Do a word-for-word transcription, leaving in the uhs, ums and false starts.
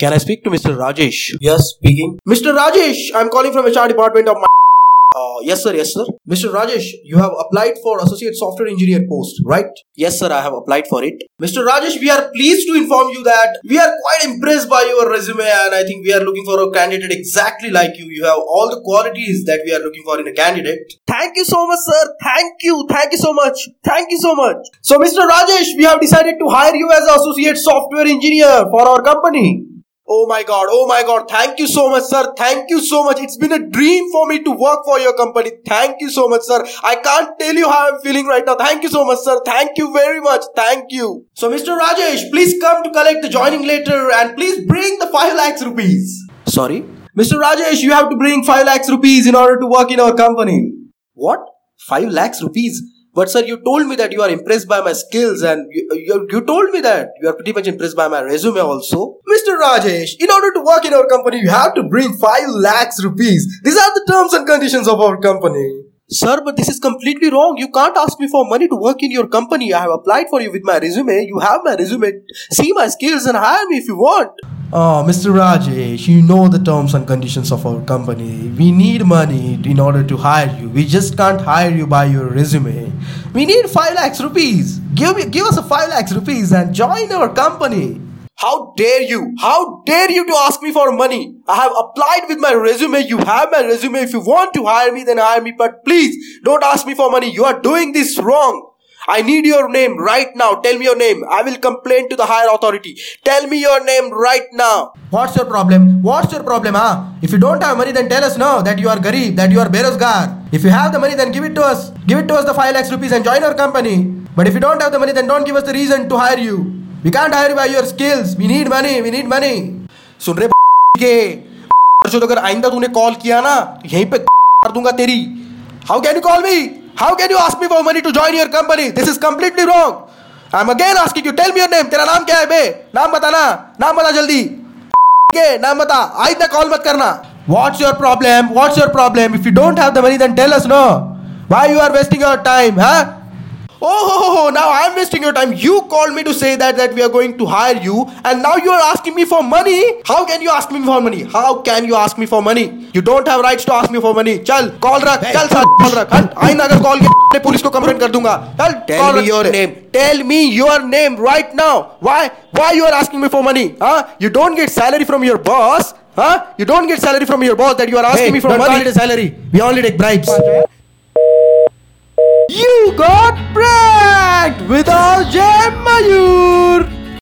Can I speak to Mister Rajesh? Yes, speaking. Mister Rajesh, I'm calling from H R Department of my... Uh, yes, sir. Yes, sir. Mister Rajesh, you have applied for Associate Software Engineer post, right? Yes, sir. I have applied for it. Mister Rajesh, we are pleased to inform you that we are quite impressed by your resume and I think we are looking for a candidate exactly like you. You have all the qualities that we are looking for in a candidate. Thank you so much, sir. Thank you. Thank you so much. Thank you so much. So, Mister Rajesh, we have decided to hire you as an Associate Software Engineer for our company. Oh my god, oh my god, thank you so much, sir. Thank you so much. It's been a dream for me to work for your company. Thank you so much, sir. I can't tell you how I'm feeling right now. Thank you so much, sir. Thank you very much. Thank you. So, Mister Rajesh, please come to collect the joining letter and please bring the five lakhs rupees. Sorry? Mister Rajesh, you have to bring five lakhs rupees in order to work in our company. What? five lakhs rupees? But sir, you told me that you are impressed by my skills and you, you, you told me that you are pretty much impressed by my resume also. Mister Rajesh, in order to work in our company, you have to bring five lakhs rupees. These are the terms and conditions of our company. Sir, but this is completely wrong. You can't ask me for money to work in your company. I have applied for you with my resume. You have my resume. See my skills and hire me if you want. Oh, Mister Rajesh, you know the terms and conditions of our company. We need money in order to hire you. We just can't hire you by your resume. We need five lakhs rupees. Give me, give us a five lakhs rupees and join our company. How dare you? How dare you to ask me for money? I have applied with my resume. You have my resume. If you want to hire me, then hire me. But please, don't ask me for money. You are doing this wrong. I need your name right now. Tell me your name. I will complain to the higher authority. Tell me your name right now. What's your problem? What's your problem, huh? If you don't have money, then tell us now that you are garib, that you are berozgar. If you have the money, then give it to us. Give it to us the five lakhs rupees and join our company. But if you don't have the money, then don't give us the reason to hire you. We can't hire you by your skills. We need money. We need money. सुन रहे के अगर आइंदा तूने call किया ना यहीं पे कर दूंगा तेरी. How can you call me? How can you ask me for money to join your company? This is completely wrong. I'm again asking you. Tell me your name. तेरा नाम क्या है बे? नाम बता ना. नाम बता जल्दी. के नाम बता. आज तक कॉल मत करना. What's your problem? What's your problem? If you don't have the money, then tell us no. Why you are wasting your time, huh? Oh, oh, oh, now I'm wasting your time. You called me to say that that we are going to hire you and now you are asking me for money. How can you ask me for money? How can you ask me for money? You don't have rights to ask me for money. Chal, call rakh. Chal, sir, call rakh. I agar call ke police ko complaint kar dunga. Chal, tell me your name. Tell me your name right now. Why? Why you are asking me for money? Huh? You don't get salary from your boss. Huh? You don't get salary from your boss that you are asking hey, me for don't money. Call it a salary. We only take bribes. You got pranked with R J Mayur.